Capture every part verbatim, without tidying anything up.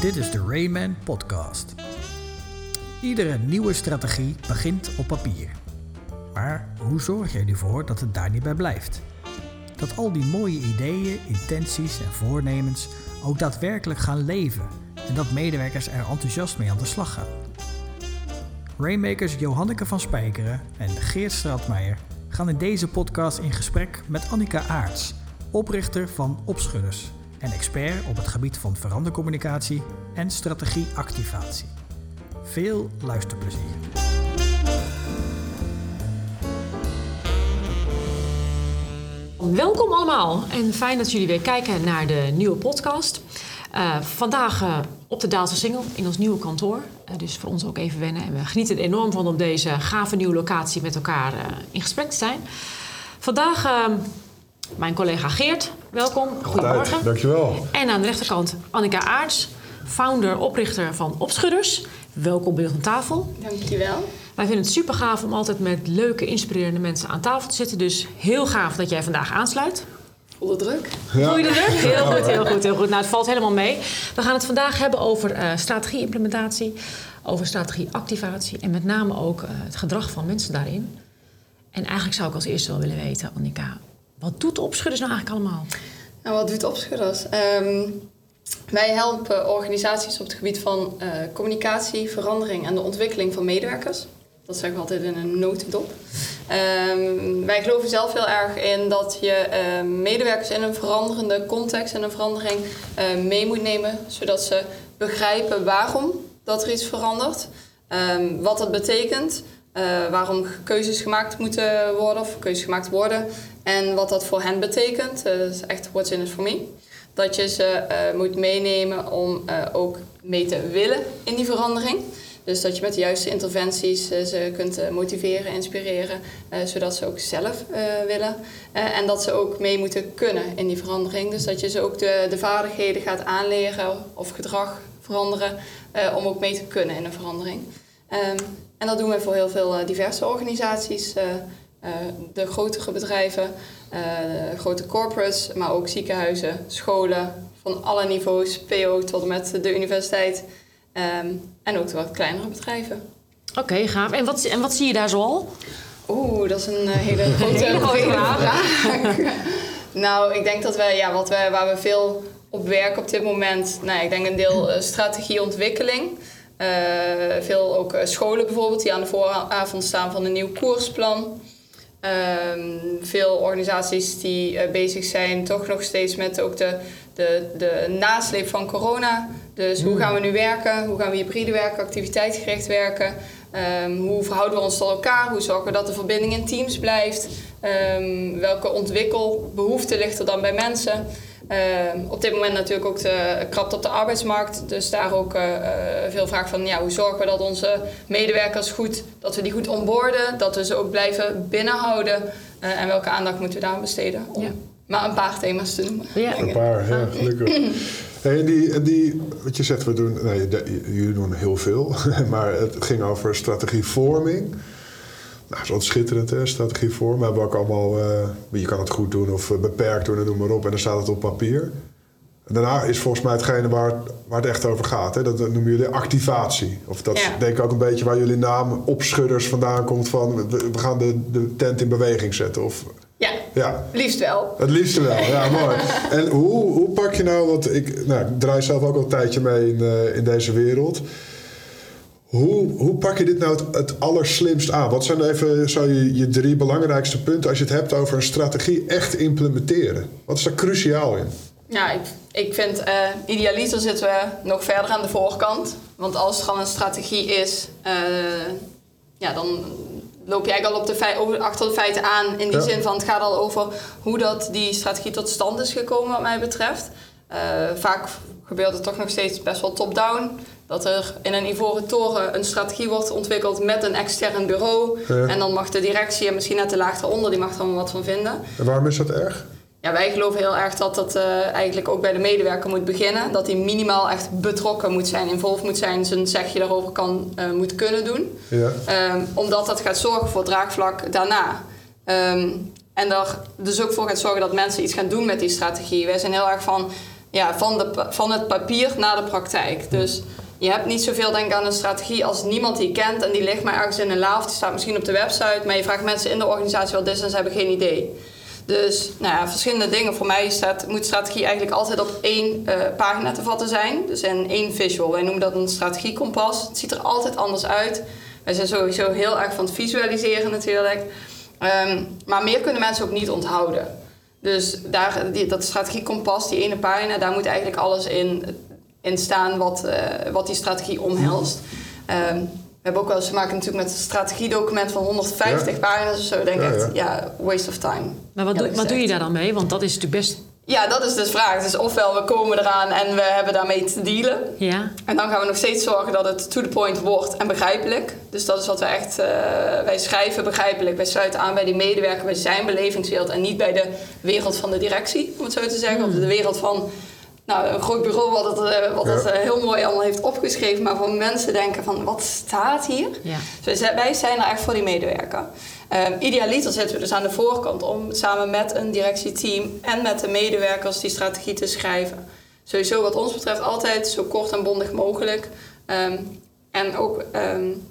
Dit is de Rainmen Podcast. Iedere nieuwe strategie begint op papier. Maar hoe zorg je ervoor dat het daar niet bij blijft? Dat al die mooie ideeën, intenties en voornemens ook daadwerkelijk gaan leven en dat medewerkers er enthousiast mee aan de slag gaan. Rainmakers Johanneke van Spijkeren en Geert Stradmeijer gaan in deze podcast in gesprek met Annika Aerts, oprichter van Opschudders en expert op het gebied van verandercommunicatie en strategieactivatie. Veel luisterplezier. Welkom allemaal en fijn dat jullie weer kijken naar de nieuwe podcast. Uh, vandaag uh, op de Daalse Singel in ons nieuwe kantoor. Uh, dus voor ons ook even wennen. En we genieten er enorm van om deze gave nieuwe locatie met elkaar uh, in gesprek te zijn. Vandaag uh, mijn collega Geert, welkom. Goedemorgen. Dankjewel. En aan de rechterkant Annika Aerts, founder, oprichter van Opschudders. Welkom bij ons aan tafel. Dankjewel. Wij vinden het super gaaf om altijd met leuke, inspirerende mensen aan tafel te zitten. Dus heel gaaf dat jij vandaag aansluit. Voel de druk. Ja. Voel je de druk? Heel goed, heel goed, heel goed. Nou, het valt helemaal mee. We gaan het vandaag hebben over uh, strategie-implementatie, over strategie-activatie en met name ook uh, het gedrag van mensen daarin. En eigenlijk zou ik als eerste wel willen weten, Annika, wat doet Opschudders nou eigenlijk allemaal? Nou, wat doet Opschudders? Um, wij helpen organisaties op het gebied van uh, communicatie, verandering en de ontwikkeling van medewerkers. Dat zeggen we altijd in een notendop. Um, wij geloven zelf heel erg in dat je uh, medewerkers in een veranderende context en een verandering uh, mee moet nemen, zodat ze begrijpen waarom dat er iets verandert, um, wat dat betekent, uh, waarom keuzes gemaakt moeten worden of keuzes gemaakt worden en wat dat voor hen betekent. Uh, dat is echt what's in it for me. Dat je ze uh, moet meenemen om uh, ook mee te willen in die verandering. Dus dat je met de juiste interventies ze kunt motiveren, inspireren, eh, zodat ze ook zelf eh, willen. Eh, en dat ze ook mee moeten kunnen in die verandering. Dus dat je ze ook de, de vaardigheden gaat aanleren of gedrag veranderen eh, om ook mee te kunnen in een verandering. Eh, en dat doen we voor heel veel diverse organisaties. Eh, eh, de grotere bedrijven, eh, de grote corporates, maar ook ziekenhuizen, scholen van alle niveaus, P O tot en met de universiteit. Um, en ook de wat kleinere bedrijven. Oké, okay, gaaf. En wat, en wat zie je daar zoal? Oeh, dat is een uh, hele grote hele vraag. vraag. Nou, ik denk dat wij, ja, wat wij, waar we veel op werken op dit moment. Nou, ik denk een deel uh, strategieontwikkeling. Uh, veel ook uh, scholen bijvoorbeeld die aan de vooravond staan van een nieuw koersplan. Uh, veel organisaties die uh, bezig zijn toch nog steeds met ook de, de, de nasleep van corona. Dus hoe gaan we nu werken? Hoe gaan we hybride werken, activiteitsgericht werken? Um, hoe verhouden we ons tot elkaar? Hoe zorgen we dat de verbinding in teams blijft? Um, welke ontwikkelbehoeften ligt er dan bij mensen? Um, op dit moment natuurlijk ook de krapte op de arbeidsmarkt. Dus daar ook uh, veel vraag van ja, hoe zorgen we dat onze medewerkers goed, dat we die goed onboarden, dat we ze ook blijven binnenhouden. Uh, en welke aandacht moeten we daar besteden? Om ja. maar een paar thema's te noemen. Ja. Een paar, ja, gelukkig. En die, en die, wat je zegt, we doen, nee, jullie doen heel veel, maar het ging over strategievorming. Nou, dat is ontschitterend, hè, strategievorm. We hebben ook allemaal, uh, je kan het goed doen of beperkt doen en noem maar op, en dan staat het op papier. En daarna is volgens mij hetgene waar, waar het echt over gaat, hè, dat noemen jullie activatie. Of dat is ja. denk ik ook een beetje waar jullie naam Opschudders vandaan komt van, we, we gaan de, de tent in beweging zetten of... Ja, ja, liefst wel. Het liefst wel, ja, mooi. En hoe, hoe pak je nou, want ik, nou, ik draai zelf ook al een tijdje mee in, uh, in deze wereld. Hoe, hoe pak je dit nou het, het allerslimst aan? Wat zijn even zou je, je drie belangrijkste punten als je het hebt over een strategie echt implementeren? Wat is daar cruciaal in? Ja, ik, ik vind uh, idealiter zitten we nog verder aan de voorkant. Want als er al een strategie is, uh, ja, dan... loop je eigenlijk al op de fei- achter de feiten aan. In die ja. zin van het gaat al over hoe dat die strategie tot stand is gekomen wat mij betreft. Uh, vaak gebeurt het toch nog steeds best wel top-down. Dat er in een ivoren toren een strategie wordt ontwikkeld met een extern bureau. Ja. En dan mag de directie en misschien net de laag daaronder, die mag er allemaal wat van vinden. En waarom is dat erg? Ja, wij geloven heel erg dat dat uh, eigenlijk ook bij de medewerker moet beginnen. Dat hij minimaal echt betrokken moet zijn, involved moet zijn, zijn zegje daarover kan, uh, moet kunnen doen. Ja. Um, omdat dat gaat zorgen voor draagvlak daarna. Um, en daar dus ook voor gaat zorgen dat mensen iets gaan doen met die strategie. Wij zijn heel erg van... ja, van, de, van het papier naar de praktijk. Dus je hebt niet zoveel denk aan een strategie als niemand die kent en die ligt maar ergens in een la of die staat misschien op de website, maar je vraagt mensen in de organisatie wat is en ze hebben geen idee. Dus nou ja, verschillende dingen. Voor mij staat, moet strategie eigenlijk altijd op één uh, pagina te vatten zijn. Dus in één visual. Wij noemen dat een strategiekompas. Het ziet er altijd anders uit. Wij zijn sowieso heel erg van het visualiseren natuurlijk. Um, maar meer kunnen mensen ook niet onthouden. Dus daar, die, dat strategiekompas, die ene pagina, daar moet eigenlijk alles in, in staan wat, uh, wat die strategie omhelst. Um, we hebben ook wel eens te maken natuurlijk met een strategiedocument van honderdvijftig ja. pagina's of zo. Denk ik, ja, ja. ja, waste of time. Maar wat, doe, wat doe je daar dan mee? Want dat is natuurlijk best... Ja, dat is de vraag. Dus ofwel we komen eraan en we hebben daarmee te dealen. Ja. En dan gaan we nog steeds zorgen dat het to the point wordt en begrijpelijk. Dus dat is wat wij echt... Uh, wij schrijven begrijpelijk. Wij sluiten aan bij die medewerker, bij zijn belevingswereld... en niet bij de wereld van de directie, om het zo te zeggen. Mm. Of de wereld van nou, een groot bureau wat het, uh, wat ja. het uh, heel mooi allemaal heeft opgeschreven... maar van mensen denken van, wat staat hier? Ja. Dus wij zijn er echt voor die medewerker. Um, idealiter zitten we dus aan de voorkant om samen met een directieteam en met de medewerkers die strategie te schrijven. Sowieso wat ons betreft altijd zo kort en bondig mogelijk. Um, en ook um,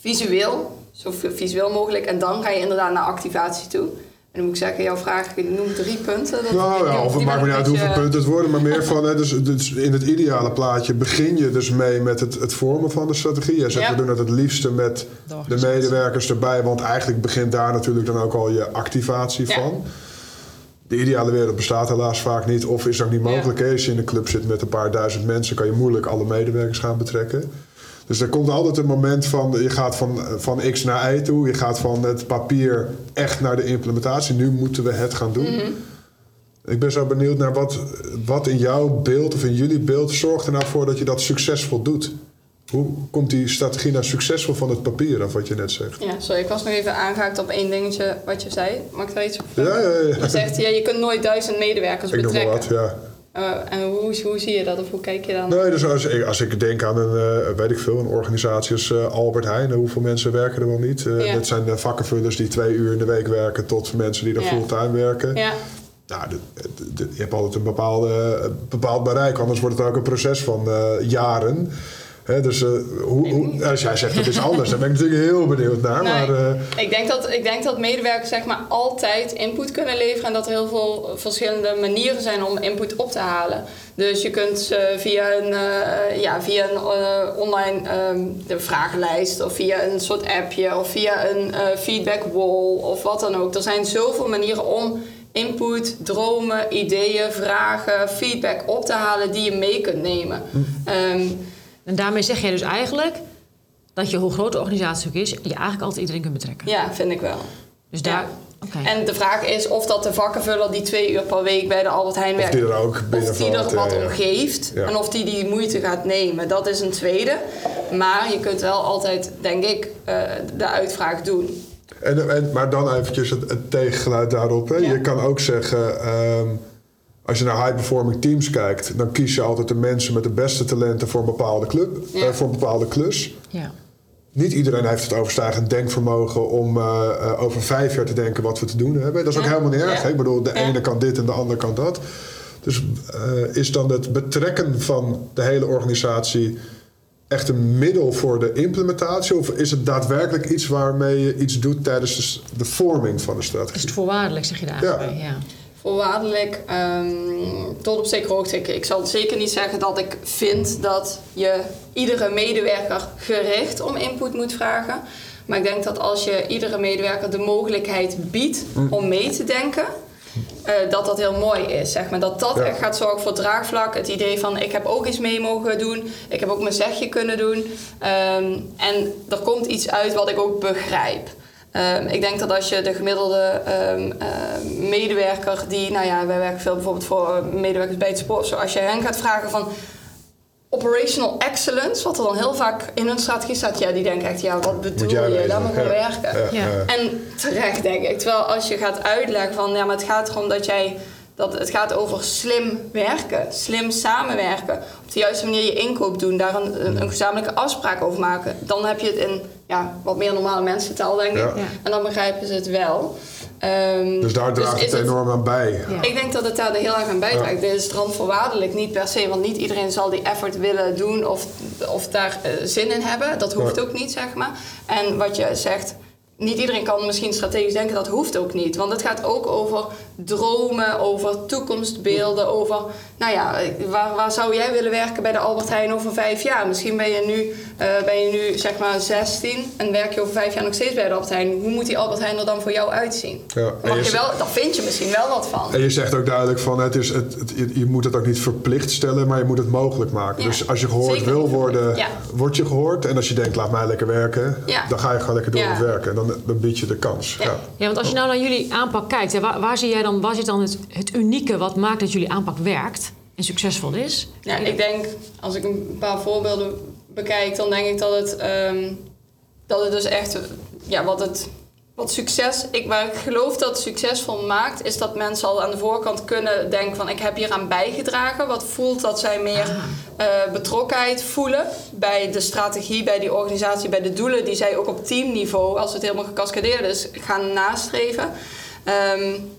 visueel, zo visueel mogelijk. En dan ga je inderdaad naar activatie toe. En dan moet ik zeggen, jouw vraag noemt drie punten. Dat nou ja, of het maakt me niet uit hoeveel punten het worden. Maar meer van, hè, dus, dus in het ideale plaatje begin je dus mee met het, het vormen van de strategie. Jij zegt, ja. we doen dat het liefste met de medewerkers erbij. Want eigenlijk begint daar natuurlijk dan ook al je activatie ja. van. De ideale wereld bestaat helaas vaak niet. Of is ook niet mogelijk. Ja. Als je in een club zit met een paar duizend mensen... kan je moeilijk alle medewerkers gaan betrekken. Dus er komt altijd een moment van, je gaat van, van X naar Y toe. Je gaat van het papier echt naar de implementatie. Nu moeten we het gaan doen. Mm-hmm. Ik ben zo benieuwd naar wat, wat in jouw beeld of in jullie beeld zorgt er nou voor dat je dat succesvol doet. Hoe komt die strategie nou succesvol van het papier af, wat je net zegt? Ja, sorry, ik was nog even aangehaakt op één dingetje wat je zei. Mag ik daar iets op? Ja, ja, ja. Je zegt, ja, je kunt nooit duizend medewerkers ik betrekken. Ik noem maar wat, ja. Uh, en hoe, hoe zie je dat of hoe kijk je dan? Nee, dus als ik, als ik denk aan een, uh, weet ik veel, een organisatie als uh, Albert Heijn, hoeveel mensen werken er wel niet? Uh, ja. Dat zijn uh, vakkenvullers die twee uur in de week werken tot mensen die daar ja. fulltime werken. Ja. Nou, de, de, de, je hebt altijd een bepaalde, uh, bepaald bereik, anders wordt het ook een proces van uh, jaren. He, dus uh, hoe, hoe, als jij zegt dat is anders, daar ben ik natuurlijk heel benieuwd naar. Nee, maar, uh... ik, denk dat, ik denk dat medewerkers zeg maar, altijd input kunnen leveren... en dat er heel veel verschillende manieren zijn om input op te halen. Dus je kunt ze via een, uh, ja, via een uh, online um, de vragenlijst... of via een soort appje of via een uh, feedback wall of wat dan ook. Er zijn zoveel manieren om input, dromen, ideeën, vragen, feedback op te halen... die je mee kunt nemen. Hm. Um, En daarmee zeg jij dus eigenlijk dat je, hoe groot de organisatie ook is... je eigenlijk altijd iedereen kunt betrekken. Ja, vind ik wel. Dus daar... Ja. Okay. En de vraag is of dat de vakkenvuller die twee uur per week bij de Albert Heijn werkt... of die er ook binnen of die er wat om geeft ja. en of die die moeite gaat nemen. Dat is een tweede. Maar je kunt wel altijd, denk ik, de uitvraag doen. En, en, maar dan eventjes het, het tegengeluid daarop. Hè? Ja. Je kan ook zeggen... Um, als je naar high-performing teams kijkt... dan kies je altijd de mensen met de beste talenten... voor een bepaalde, club, ja. eh, voor een bepaalde klus. Ja. Niet iedereen heeft het overstijgend denkvermogen... om uh, uh, over vijf jaar te denken wat we te doen hebben. Dat is ja. ook helemaal niet erg. Ja. Ik bedoel, de ja. ene kan dit en de andere kan dat. Dus uh, is dan het betrekken van de hele organisatie... echt een middel voor de implementatie? Of is het daadwerkelijk iets waarmee je iets doet... tijdens de, de vorming van de strategie? Is het voorwaardelijk, zeg je daar ja. bij? Ja. Voorwaardelijk, um, tot op zekere hoogte. Ik, ik zal zeker niet zeggen dat ik vind dat je iedere medewerker gericht om input moet vragen. Maar ik denk dat als je iedere medewerker de mogelijkheid biedt om mee te denken, uh, dat dat heel mooi is. Zeg maar. Dat dat ja. echt gaat zorgen voor draagvlak. Het idee van ik heb ook iets mee mogen doen. Ik heb ook mijn zegje kunnen doen. Um, en er komt iets uit wat ik ook begrijp. Um, ik denk dat als je de gemiddelde um, uh, medewerker die... Nou ja, wij werken veel bijvoorbeeld voor medewerkers bij het sport. Zo, als je hen gaat vragen van operational excellence... wat er dan heel vaak in hun strategie staat... ja, die denken echt, ja, wat bedoel je? Daar moet je mee werken. Ja. Ja. En terecht, denk ik. Terwijl als je gaat uitleggen van... ja, maar het gaat erom dat jij dat het gaat over slim werken, slim samenwerken. Op de juiste manier je inkoop doen, daar een, een gezamenlijke afspraak over maken. Dan heb je het in ja, wat meer normale mensentaal, denk ik. Ja. En dan begrijpen ze het wel. Um, dus daar draagt dus het, het enorm aan bij. Ja. Ik denk dat het daar heel erg aan bijdraagt. Ja. Dit is randvoorwaardelijk, niet per se. Want niet iedereen zal die effort willen doen of, of daar uh, zin in hebben. Dat hoeft ja. ook niet, zeg maar. En wat je zegt... Niet iedereen kan misschien strategisch denken, dat hoeft ook niet. Want het gaat ook over dromen, over toekomstbeelden, over... Nou ja, waar, waar zou jij willen werken bij de Albert Heijn over vijf jaar? Misschien ben je nu, uh, ben je nu zeg maar zestien en werk je over vijf jaar nog steeds bij de Albert Heijn. Hoe moet die Albert Heijn er dan voor jou uitzien? Ja, mag je je wel, daar vind je misschien wel wat van. En je zegt ook duidelijk van, het is, het, het, je moet het ook niet verplicht stellen, maar je moet het mogelijk maken. Ja, dus als je gehoord wil worden, ja. word je gehoord. En als je denkt, laat mij lekker werken, ja. dan ga je gewoon lekker door ja. met werken. Dan Dan bied je de kans. Ja. ja, want als je nou naar jullie aanpak kijkt, hè, waar, waar zie jij dan, waar zit dan het, het unieke wat maakt dat jullie aanpak werkt en succesvol is? Ja, ik denk, als ik een paar voorbeelden bekijk, dan denk ik dat het, um, dat het dus echt, ja, wat het, wat succes, ik, waar ik geloof dat het succesvol maakt, is dat mensen al aan de voorkant kunnen denken van, ik heb hier aan bijgedragen. Wat voelt dat zij meer ah. uh, betrokkenheid voelen bij de strategie, bij die organisatie, bij de doelen die zij ook op teamniveau, als het helemaal gecascadeerd is, gaan nastreven. Um,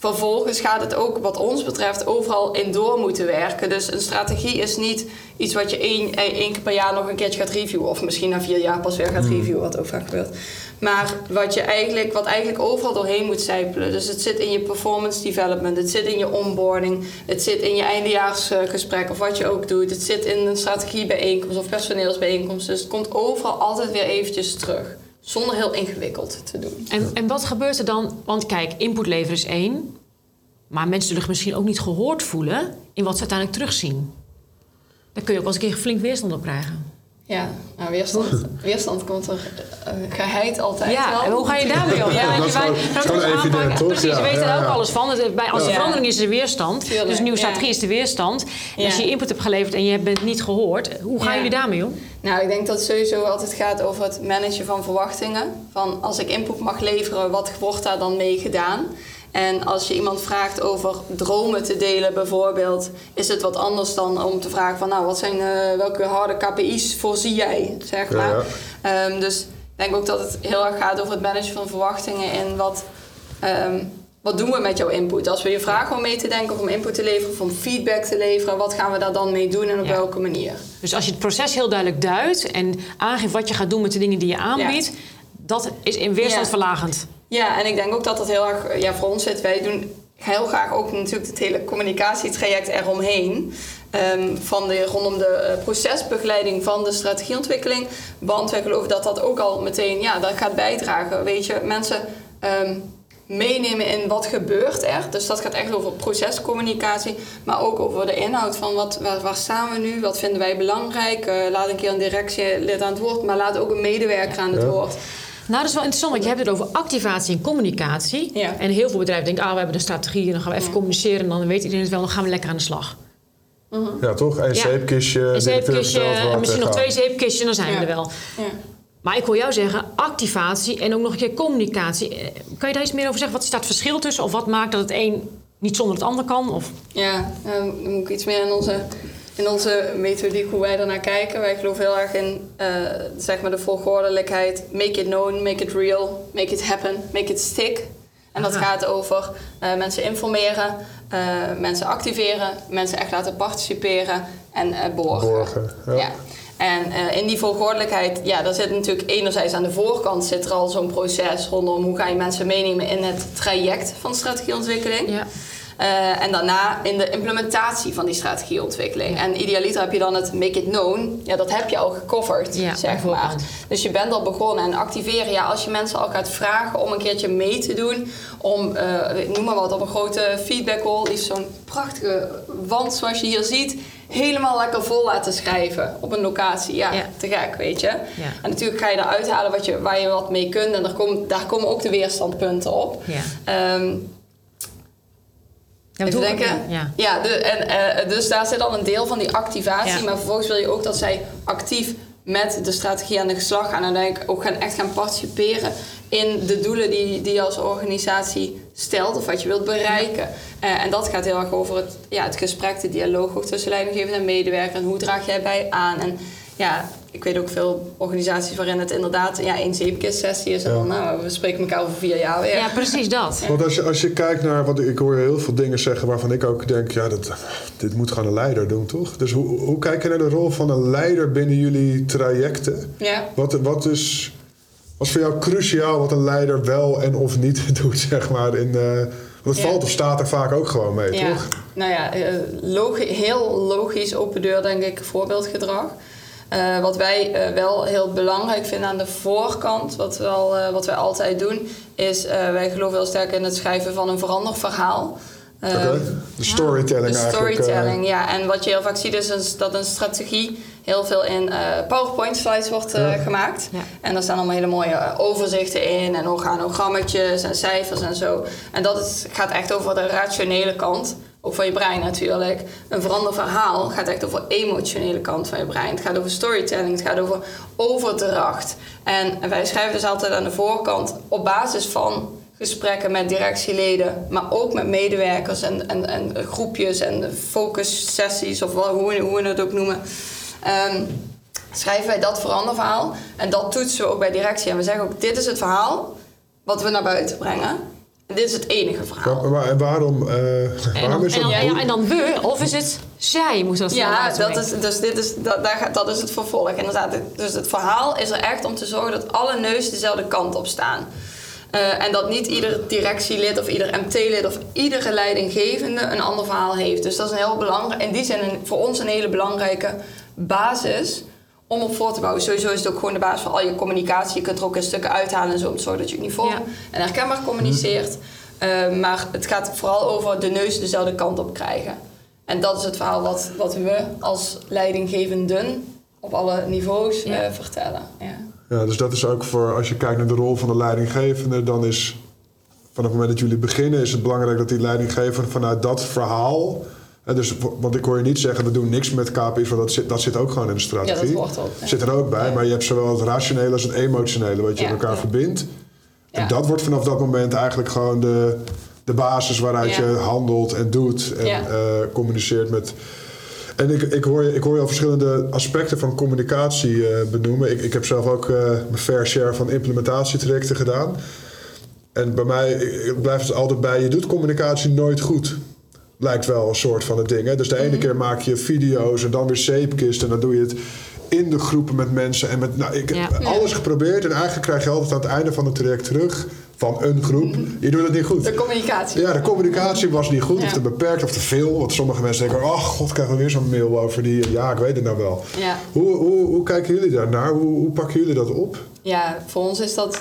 Vervolgens gaat het ook wat ons betreft overal in door moeten werken. Dus een strategie is niet iets wat je één, één keer per jaar nog een keertje gaat reviewen. Of misschien na vier jaar pas weer gaat reviewen, wat ook vaak gebeurt. Maar wat, je eigenlijk, wat eigenlijk overal doorheen moet sijpelen. Dus het zit in je performance development. Het zit in je onboarding. Het zit in je eindejaarsgesprek of wat je ook doet. Het zit in een strategiebijeenkomst of personeelsbijeenkomst. Dus het komt overal altijd weer eventjes terug. Zonder heel ingewikkeld te doen. En, en wat gebeurt er dan? Want kijk, input leveren is één. Maar mensen zullen misschien ook niet gehoord voelen in wat ze uiteindelijk terugzien. Daar kun je ook wel eens een keer flink weerstand op krijgen. Ja, nou weerstand, weerstand komt er uh, geheid altijd ja, wel. Ja, hoe ga je daarmee om? Ja, dat wij, is gewoon evident, toch? Precies, ja, we weten ja, daar ja. ook alles van. Dat, bij, als ja. er verandering is, is er weerstand. Tuurlijk, dus nieuwe strategie ja. is de weerstand. Ja. Als je input hebt geleverd en je bent niet gehoord, hoe gaan ja. jullie daarmee om? Nou, ik denk dat het sowieso altijd gaat over het managen van verwachtingen. Van als ik input mag leveren, wat wordt daar dan mee gedaan? En als je iemand vraagt over dromen te delen bijvoorbeeld, is het wat anders dan om te vragen van nou, wat zijn, uh, welke harde K P I's voorzie jij, zeg maar. Ja, ja. Um, dus ik denk ook dat het heel erg gaat over het managen van verwachtingen en wat, um, wat doen we met jouw input? Als we je vragen om mee te denken of om input te leveren of om feedback te leveren, wat gaan we daar dan mee doen en op ja. welke manier? Dus als je het proces heel duidelijk duidt en aangeeft wat je gaat doen met de dingen die je aanbiedt, ja. dat is in weerstand ja. verlagend. Ja, en ik denk ook dat dat heel erg ja, voor ons zit. Wij doen heel graag ook natuurlijk het hele communicatietraject eromheen. Um, van de, rondom de uh, procesbegeleiding van de strategieontwikkeling. Want wij geloven dat dat ook al meteen ja, dat gaat bijdragen. Weet je, mensen um, meenemen in wat gebeurt er. Dus dat gaat echt over procescommunicatie. Maar ook over de inhoud van wat, waar, waar staan we nu? Wat vinden wij belangrijk? Uh, laat een keer een directielid aan het woord. Maar laat ook een medewerker aan het ja. woord. Nou, dat is wel interessant, want je hebt het over activatie en communicatie. Ja. En heel veel bedrijven denken, ah, we hebben een strategie en dan gaan we even ja. communiceren en dan weet iedereen het wel, dan gaan we lekker aan de slag. Uh-huh. Ja, toch? Een ja. zeepkistje. Een zeepkistje, en misschien nog twee zeepkistjes en dan zijn ja. we er wel. Ja. Maar ik hoor jou zeggen, activatie en ook nog een keer communicatie. Kan je daar iets meer over zeggen? Wat is daar het verschil tussen? Of wat maakt dat het een niet zonder het ander kan? Of? Ja, um, dan moet ik iets meer in onze... In onze methodiek, hoe wij daarnaar kijken, wij geloven heel erg in uh, zeg maar de volgordelijkheid. Make it known, make it real, make it happen, make it stick. En dat Aha. gaat over uh, mensen informeren, uh, mensen activeren, mensen echt laten participeren en uh, borgen. borgen ja. Ja. En uh, in die volgordelijkheid, ja, daar zit natuurlijk enerzijds aan de voorkant zit er al zo'n proces rondom hoe ga je mensen meenemen in het traject van strategieontwikkeling. Ja. Uh, en daarna in de implementatie van die strategieontwikkeling. Ja. En idealiter heb je dan het make it known. Ja, dat heb je al gecoverd, ja, zeg maar. Dus je bent al begonnen. En activeren, ja, als je mensen al gaat vragen om een keertje mee te doen. Om, uh, noem maar wat, op een grote feedback hall is zo'n prachtige wand zoals je hier ziet. Helemaal lekker vol laten schrijven op een locatie. Ja, ja. te gek, weet je. Ja. En natuurlijk ga je eruit halen wat je, waar je wat mee kunt. En daar, komt, daar komen ook de weerstandpunten op. Ja. Um, Ja, even denken. Ja, ja de, en, uh, dus daar zit al een deel van die activatie. Ja. Maar vervolgens wil je ook dat zij actief met de strategie aan de slag gaan. En dan ook gaan echt gaan participeren in de doelen die, die je als organisatie stelt of wat je wilt bereiken. Uh, en dat gaat heel erg over het, ja, het gesprek, de dialoog ook tussen leidinggevende en medewerker. En hoe draag jij bij aan? En ja, ik weet ook veel organisaties waarin het inderdaad ja, één zeepkist-sessie is. En ja. dan, nou, we spreken elkaar over vier jaar weer. Ja, precies dat. Ja. Want als je, als je kijkt naar, want ik hoor heel veel dingen zeggen waarvan ik ook denk, ja, dat, dit moet gewoon een leider doen, toch? Dus hoe, hoe kijk je naar de rol van een leider binnen jullie trajecten? Ja. Wat, wat is... was voor jou cruciaal wat een leider wel en of niet doet, zeg maar. In, uh, want het ja. valt of staat er vaak ook gewoon mee, ja. toch? Nou ja, logi- heel logisch open deur, denk ik, voorbeeldgedrag. Uh, wat wij uh, wel heel belangrijk vinden aan de voorkant, wat, wel, uh, wat wij altijd doen, is uh, wij geloven heel sterk in het schrijven van een veranderverhaal. Uh, okay. De storytelling ja. eigenlijk. De storytelling, uh, ja. En wat je heel vaak ziet is een, dat een strategie heel veel in uh, PowerPoint slides wordt uh, ja. gemaakt. Ja. En daar staan allemaal hele mooie overzichten in en organogrammetjes en cijfers en zo. En dat is, gaat echt over de rationele kant, ook van je brein natuurlijk. Een verander verhaal gaat echt over de emotionele kant van je brein. Het gaat over storytelling, het gaat over overdracht. En, en wij schrijven dus altijd aan de voorkant op basis van gesprekken met directieleden, maar ook met medewerkers en, en, en groepjes en focussessies of wel, hoe, hoe we het ook noemen. Um, schrijven wij dat veranderverhaal en dat toetsen we ook bij directie. En we zeggen ook, dit is het verhaal wat we naar buiten brengen. En dit is het enige verhaal. Maar, maar en waarom, uh, en, waarom is en, dat... En, ja, en dan we, of is het zij, moet dat ja, dat is, dus dit is, dat, daar, dat is het vervolg. Inderdaad, dus het verhaal is er echt om te zorgen dat alle neuzen dezelfde kant op staan. Uh, en dat niet ieder directielid of ieder M T-lid of iedere leidinggevende een ander verhaal heeft. Dus dat is een heel belangrijk, in die zin een, voor ons een hele belangrijke basis om op voor te bouwen. Sowieso is het ook gewoon de basis van al je communicatie. Je kunt er ook in stukken uithalen en zo, zodat je het niet vol ja. en herkenbaar communiceert. Uh, maar het gaat vooral over de neus dezelfde kant op krijgen. En dat is het verhaal wat, wat we als leidinggevenden op alle niveaus ja. uh, vertellen. Ja. Ja, dus dat is ook voor, als je kijkt naar de rol van de leidinggevende, dan is vanaf het moment dat jullie beginnen, is het belangrijk dat die leidinggever vanuit dat verhaal, en dus, want ik hoor je niet zeggen, we doen niks met K P I's, want dat zit, dat zit ook gewoon in de strategie. Ja, dat ook, ja. Zit er ook bij, ja. maar je hebt zowel het rationele als het emotionele wat je ja, met elkaar ja. verbindt. En ja. dat wordt vanaf dat moment eigenlijk gewoon de, de basis waaruit ja. je handelt en doet en ja. uh, communiceert met... En ik, ik, hoor je, ik hoor je al verschillende aspecten van communicatie uh, benoemen. Ik, ik heb zelf ook uh, mijn fair share van implementatietrajecten gedaan. En bij mij ik, blijft het altijd bij, je doet communicatie nooit goed. Lijkt wel een soort van het ding. Hè? Dus de ene mm-hmm. keer maak je video's en dan weer zeepkisten. En dan doe je het in de groepen met mensen. En met, nou, ik ja. heb alles geprobeerd. En eigenlijk krijg je altijd aan het einde van het traject terug van een groep, je doet het niet goed. De communicatie. Ja, de communicatie was niet goed. Ja. Of te beperkt, of te veel. Want sommige mensen denken, oh god, krijgen we weer zo'n mail over die... Ja, ik weet het nou wel. Ja. Hoe, hoe, hoe kijken jullie daarnaar? Hoe, hoe pakken jullie dat op? Ja, voor ons is dat...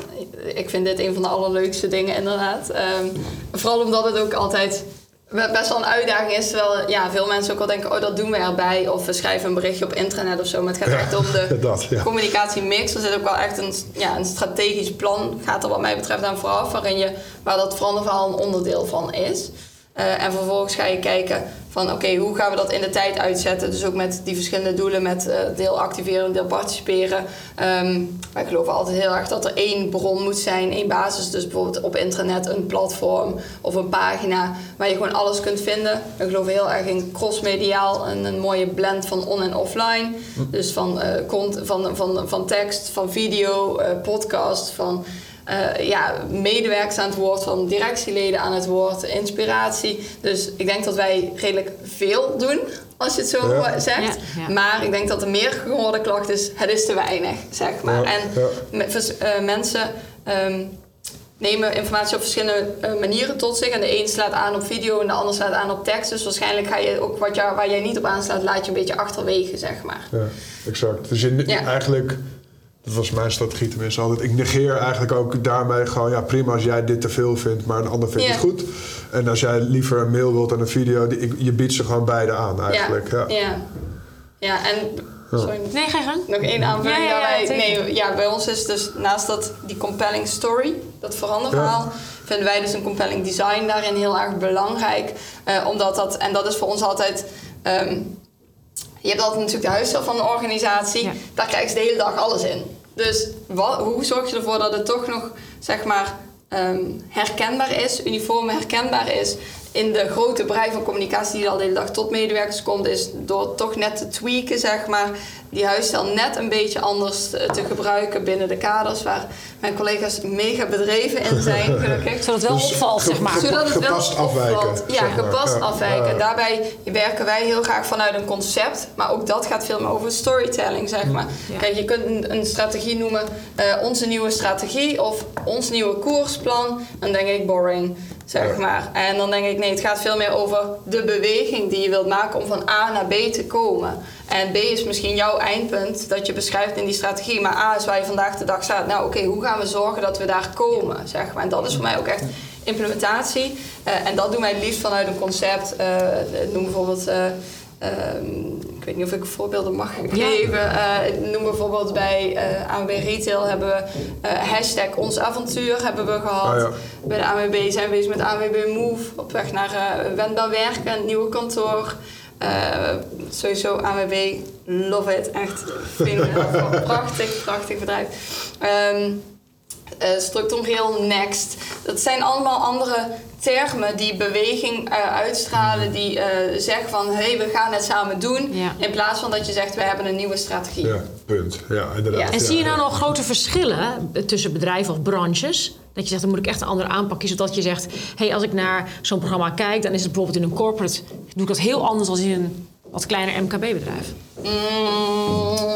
Ik vind dit een van de allerleukste dingen inderdaad. Um, vooral omdat het ook altijd best wel een uitdaging is. Terwijl ja, veel mensen ook wel denken, oh, dat doen we erbij. Of we schrijven een berichtje op intranet of zo. Maar het gaat ja, echt om de dat, ja. communicatiemix. Er zit ook wel echt een, ja, een strategisch plan, gaat er wat mij betreft aan vooraf. Waarin je, waar dat veranderverhaal een onderdeel van is. Uh, en vervolgens ga je kijken van, oké, okay, hoe gaan we dat in de tijd uitzetten? Dus ook met die verschillende doelen, met uh, deel activeren, deel participeren. Um, wij geloven altijd heel erg dat er één bron moet zijn, één basis. Dus bijvoorbeeld op internet een platform of een pagina waar je gewoon alles kunt vinden. We geloven heel erg in crossmediaal en een mooie blend van on- en offline. Dus van, uh, cont- van, van, van tekst, van video, uh, podcast, van... Uh, ja, medewerkers aan het woord, van directieleden aan het woord, inspiratie. Dus ik denk dat wij redelijk veel doen, als je het zo ja. zegt. Ja, ja. Maar ik denk dat de meer gehoorde klacht is, het is te weinig, zeg maar. Ja, en ja. M- vers- uh, mensen um, nemen informatie op verschillende uh, manieren tot zich. En de een slaat aan op video en de ander slaat aan op tekst. Dus waarschijnlijk ga je ook wat jou, waar jij niet op aanslaat, laat je een beetje achterwege, zeg maar. Ja, exact. Dus je ne- ja. eigenlijk... Dat was mijn strategie tenminste altijd. Ik negeer eigenlijk ook daarmee gewoon... ja, prima als jij dit te veel vindt, maar een ander vindt yeah. het goed. En als jij liever een mail wilt dan een video... Die, je biedt ze gewoon beide aan eigenlijk. Ja, ja. ja. ja en... Sorry. Nee, geen gang. Nog één aanvulling. Ja, ja, ja, nee, ja, bij ons is dus naast dat die compelling story... dat veranderverhaal... Ja. vinden wij dus een compelling design daarin heel erg belangrijk. Uh, omdat dat... En dat is voor ons altijd... Um, je hebt altijd natuurlijk de huisstijl van een organisatie. Ja. Daar krijgen ze de hele dag alles in. Dus wat, hoe zorg je ervoor dat het toch nog, zeg maar, um, herkenbaar is, uniform herkenbaar is in de grote brei van communicatie die al de hele dag tot medewerkers komt, is door toch net te tweaken, zeg maar, die huisstijl net een beetje anders te gebruiken binnen de kaders waar mijn collega's mega bedreven in zijn, gelukkig. Zodat het wel dus opvalt, ge- zeg maar. Ge- Zodat het gepast wel afwijken. Opvalt. Ja, zeg maar. gepast ja. afwijken. En daarbij werken wij heel graag vanuit een concept, maar ook dat gaat veel meer over storytelling, zeg maar. Ja. Kijk, je kunt een strategie noemen, uh, onze nieuwe strategie of ons nieuwe koersplan, dan denk ik boring. Zeg ja. maar. En dan denk ik, nee, het gaat veel meer over de beweging die je wilt maken om van A naar B te komen. En B is misschien jouw eindpunt dat je beschrijft in die strategie, maar A is waar je vandaag de dag staat. Nou oké, okay, hoe gaan we zorgen dat we daar komen? Zeg maar. En dat is voor mij ook echt implementatie. Uh, en dat doen wij het liefst vanuit een concept. Uh, noem bijvoorbeeld... Uh, Um, ik weet niet of ik voorbeelden mag geven. Ja. Uh, noem bijvoorbeeld bij uh, A N W B Retail hebben we uh, hashtag ons avontuur hebben we gehad. Ah, ja. Bij de A N W B zijn we bezig met A N W B Move op weg naar uh, wendbaar werken, een nieuwe kantoor. Uh, sowieso A N W B, love it, echt prachtig, prachtig, prachtig bedrijf. Um, Uh, structureel next. Dat zijn allemaal andere termen die beweging uh, uitstralen, die uh, zeggen van hé, hey, we gaan het samen doen. Ja. In plaats van dat je zegt, we hebben een nieuwe strategie. Ja, punt. Ja, inderdaad. Ja. En ja, zie je nou ja. nog grote verschillen tussen bedrijven of branches? Dat je zegt, dan moet ik echt een andere aanpak kiezen. Zodat je zegt, hé, hey, als ik naar zo'n programma kijk, dan is het bijvoorbeeld in een corporate, doe ik dat heel anders dan in een wat kleiner M K B-bedrijf. Mm.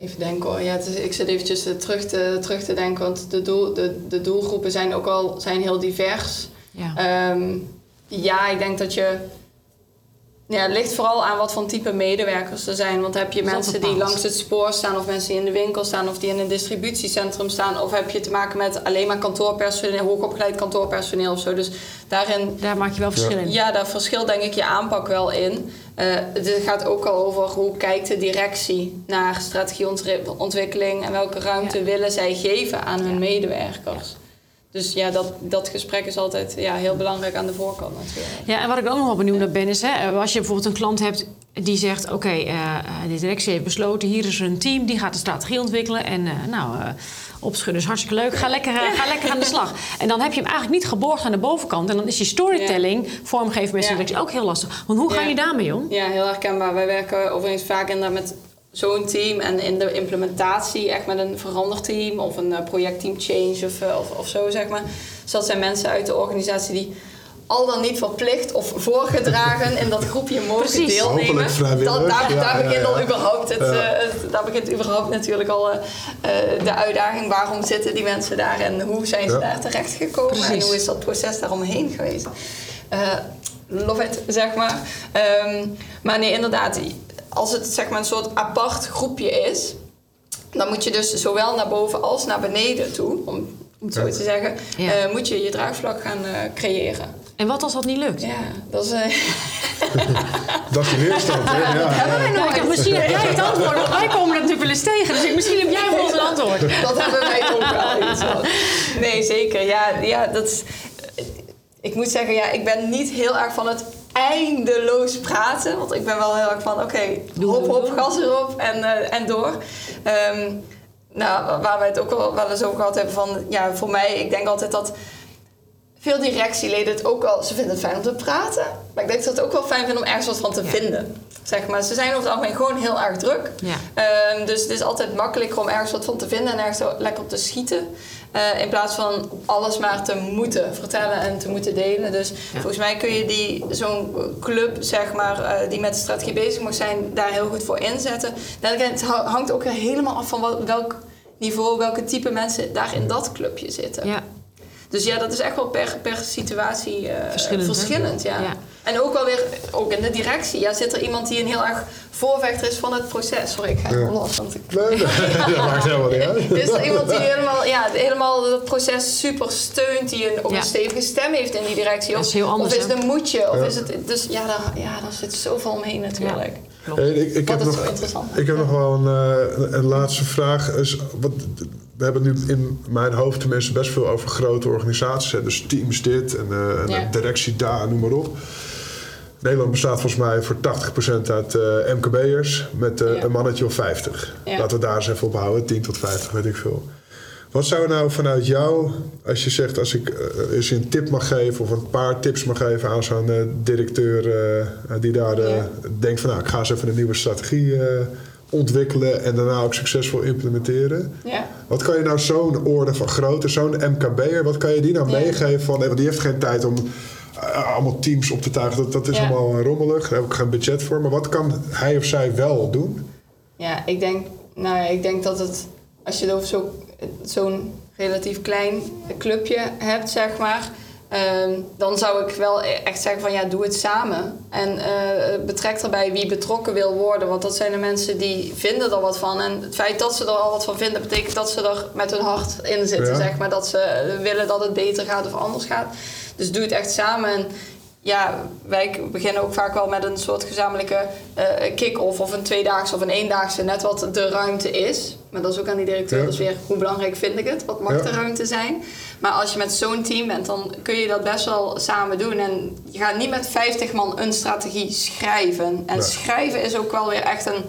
Even denken hoor. Ja, het is, ik zit eventjes terug te, terug te denken, want de, doel, de, de doelgroepen zijn ook al zijn heel divers. Ja, um, ja ik denk dat je... Ja, het ligt vooral aan wat voor type medewerkers er zijn. Want heb je mensen die langs het spoor staan, of mensen die in de winkel staan, of die in een distributiecentrum staan, of heb je te maken met alleen maar kantoorpersoneel, hoogopgeleid kantoorpersoneel of zo. Dus daarin... Daar maak je wel verschil in. Ja, daar verschilt denk ik je aanpak wel in. Uh, het gaat ook al over hoe kijkt de directie naar strategieontwikkeling en welke ruimte ja. willen zij geven aan hun ja. medewerkers. Ja. Dus ja, dat, dat gesprek is altijd ja, heel belangrijk aan de voorkant natuurlijk. Ja, en wat ik ook nog wel benieuwd naar ben is... Hè, als je bijvoorbeeld een klant hebt die zegt... oké, okay, uh, de directie heeft besloten, hier is er een team... die gaat de strategie ontwikkelen en uh, nou, uh, Opschudders, hartstikke leuk. Ga lekker, uh, ga lekker aan de slag. En dan heb je hem eigenlijk niet geborgd aan de bovenkant. En dan is die storytelling ja. vormgeven met de directie ja. ook heel lastig. Want hoe ga ja. je daarmee om? Ja, heel herkenbaar. Wij werken overigens vaak inderdaad met... zo'n team en in de implementatie echt met een veranderteam of een projectteam change of, of, of zo, zeg maar. Dus dat zijn mensen uit de organisatie die al dan niet verplicht of voorgedragen in dat groepje mogen Precies. deelnemen. Dat, daar, ja, daar, begint ja, ja. Überhaupt het, ja. uh, daar begint überhaupt natuurlijk al uh, uh, de uitdaging. Waarom zitten die mensen daar en hoe zijn ze ja. daar terecht gekomen Precies. en hoe is dat proces daaromheen geweest? Uh, love it, zeg maar. Um, maar nee, inderdaad... Als het zeg maar een soort apart groepje is, dan moet je dus zowel naar boven als naar beneden toe, om, om het zo te zeggen, ja. uh, moet je je draagvlak gaan uh, creëren. En wat als dat niet lukt? Ja, dat is... Uh... dat is weerstand, hè? Ja, dat ja, hebben wij nooit. Ja, misschien heb jij het antwoord, want wij komen dat natuurlijk wel eens tegen. Dus misschien heb jij wel het antwoord. Dat hebben wij ook wel iets van. Nee, zeker. Ja, ja, dat is... Ik moet zeggen, ja, ik ben niet heel erg van het... eindeloos praten, want ik ben wel heel erg van... oké, okay, hop, hop, gas erop en, uh, en door. Um, nou, waar we het ook wel, wel eens over gehad hebben van... ja, voor mij, ik denk altijd dat... veel directieleden het ook al... ze vinden het fijn om te praten... maar ik denk dat ze het ook wel fijn vinden om ergens wat van te ja. vinden. Zeg maar, ze zijn over het algemeen gewoon heel erg druk. Ja. Um, dus het is altijd makkelijker om ergens wat van te vinden... en ergens lekker op te schieten... Uh, in plaats van alles maar te moeten vertellen en te moeten delen. Dus ja. volgens mij kun je die, zo'n club, zeg maar, uh, die met de strategie bezig moet zijn, daar heel goed voor inzetten. En het hangt ook helemaal af van wat, welk niveau, welke type mensen daar in dat clubje zitten. Ja. Dus ja, dat is echt wel per, per situatie uh, verschillend. verschillend ja. Ja. En ook wel weer, ook in de directie, ja, zit er iemand die een heel erg voorvechter is van het proces. Sorry, ik ga ja. los, want ik... Nee, nee. dat maakt helemaal niet uit. Is er iemand die helemaal, ja, helemaal het proces super steunt, die een, ook ja. een stevige stem heeft in die directie? Of, dat is heel anders, of is het een moedje? Of ja. is het, dus ja, daar, ja, daar zit zoveel omheen natuurlijk. Ja. Hey, ik, ik, heb nog, ik heb nog wel een, uh, een laatste vraag. Is, wat, we hebben nu in mijn hoofd tenminste best veel over grote organisaties. Hè? Dus teams dit en, uh, en ja. directie daar, noem maar op. Nederland bestaat volgens mij voor tachtig procent uit uh, M K B'ers met uh, ja. een mannetje of vijftig. Ja. Laten we daar eens even op houden, tien tot vijftig, weet ik veel. Wat zou nou vanuit jou, als je zegt, als ik uh, eens een tip mag geven of een paar tips mag geven aan zo'n uh, directeur uh, die daar uh, ja. denkt van nou, ik ga eens even een nieuwe strategie uh, ontwikkelen en daarna ook succesvol implementeren. Ja. Wat kan je nou zo'n orde van grootte, zo'n M K B'er, wat kan je die nou ja. meegeven van, hey, die heeft geen tijd om uh, allemaal teams op te tuigen, dat, dat is ja. allemaal rommelig, daar heb ik geen budget voor, maar wat kan hij of zij wel doen? Ja, ik denk, nou ja, ik denk dat het, als je het over zo, zo'n relatief klein clubje hebt, zeg maar, um, dan zou ik wel echt zeggen van ja, doe het samen. En uh, betrek daarbij wie betrokken wil worden, want dat zijn de mensen die vinden er wat van. En het feit dat ze er al wat van vinden, betekent dat ze er met hun hart in zitten, ja. zeg maar. Dat ze willen dat het beter gaat of anders gaat. Dus doe het echt samen. En, ja, wij beginnen ook vaak wel met een soort gezamenlijke uh, kick-off of een tweedaagse of een eendaagse, net wat de ruimte is. Maar dat is ook aan die directeur, ja. dus weer hoe belangrijk vind ik het, wat mag ja. de ruimte zijn. Maar als je met zo'n team bent, dan kun je dat best wel samen doen. En je gaat niet met vijftig man een strategie schrijven. En ja. schrijven is ook wel weer echt een...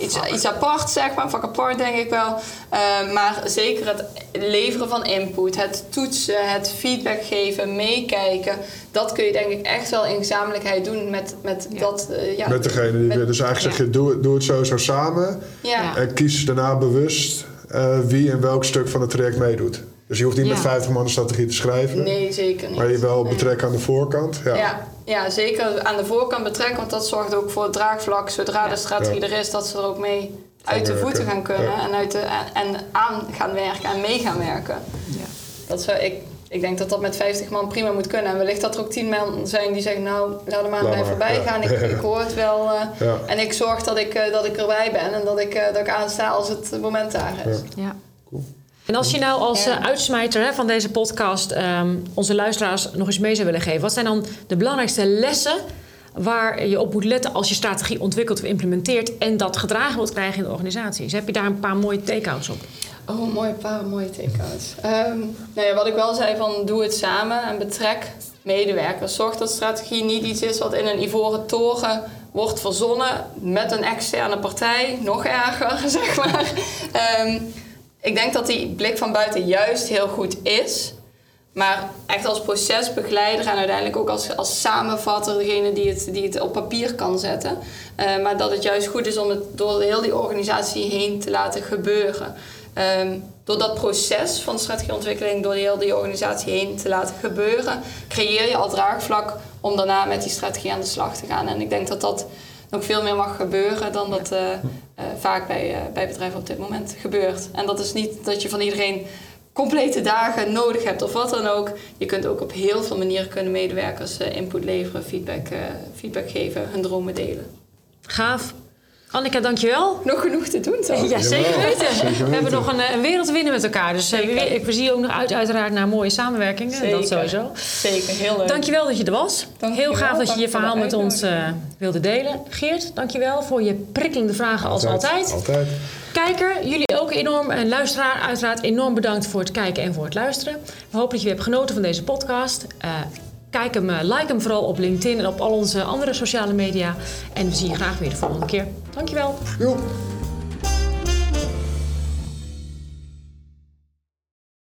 Iets, iets apart, zeg maar, vak apart denk ik wel. Uh, maar zeker het leveren van input, het toetsen, het feedback geven, meekijken. Dat kun je denk ik echt wel in gezamenlijkheid doen met, met ja. dat... Uh, ja, met degene die met, wil. Dus eigenlijk ja. zeg je, doe, doe het sowieso samen. Ja. En kies daarna bewust uh, wie en welk stuk van het traject meedoet. Dus je hoeft niet ja. met vijftig man een strategie te schrijven. Nee, zeker niet. Maar je wel nee. betrekken aan de voorkant. Ja. Ja. Ja, zeker aan de voorkant betrekken, want dat zorgt ook voor het draagvlak. Zodra ja. de strategie ja. er is, dat ze er ook mee gaan uit de werken. voeten gaan kunnen ja. en, uit de, en aan gaan werken en mee gaan werken. Ja. Dat zou, ik, ik denk dat dat met vijftig man prima moet kunnen. En wellicht dat er ook tien man zijn die zeggen, nou, laat hem aan mij voorbij ja. gaan. Ik, ik hoor het wel. Uh, ja. En ik zorg dat ik, uh, dat ik erbij ben en dat ik, uh, dat ik aansta als het moment daar is. Ja. Ja. Cool. En als je nou als ja. uh, uitsmijter hè, van deze podcast um, onze luisteraars nog eens mee zou willen geven. Wat zijn dan de belangrijkste lessen waar je op moet letten als je strategie ontwikkelt of implementeert en dat gedragen wilt krijgen in de organisatie? Dus heb je daar een paar mooie take-outs op? Oh, mooi, een paar mooie take-outs. Um, nou ja, wat ik wel zei van doe het samen en betrek medewerkers. Zorg dat strategie niet iets is wat in een ivoren toren wordt verzonnen met een externe partij. Nog erger, zeg maar. Um, Ik denk dat die blik van buiten juist heel goed is. Maar echt als procesbegeleider en uiteindelijk ook als, als samenvatter, degene die het, die het op papier kan zetten. Uh, maar dat het juist goed is om het door heel die organisatie heen te laten gebeuren. Um, door dat proces van strategieontwikkeling door heel die organisatie heen te laten gebeuren, creëer je al draagvlak om daarna met die strategie aan de slag te gaan. En ik denk dat dat nog veel meer mag gebeuren dan dat uh, uh, vaak bij, uh, bij bedrijven op dit moment gebeurt. En dat is niet dat je van iedereen complete dagen nodig hebt of wat dan ook. Je kunt ook op heel veel manieren kunnen medewerkers uh, input leveren, feedback, uh, feedback geven, hun dromen delen. Gaaf. Annika, dankjewel. Nog genoeg te doen, toch? Ja, zeker weten. Zeker. We hebben nog een, een wereld te winnen met elkaar. Dus zeker. Ik zie ook nog uit uiteraard naar mooie samenwerkingen. Zeker. Dat sowieso. Zeker, heel leuk. Dankjewel dat je er was. Dankjewel. Heel gaaf dat Dank je je verhaal met ons uh, wilde delen. Geert, dankjewel voor je prikkelende vragen altijd, als altijd. Altijd. Kijker, jullie ook enorm en luisteraar uiteraard enorm bedankt voor het kijken en voor het luisteren. We hopen dat je hebt genoten van deze podcast. Uh, Kijk hem, like hem vooral op LinkedIn en op al onze andere sociale media. En we zien je graag weer de volgende keer. Dankjewel. Jo.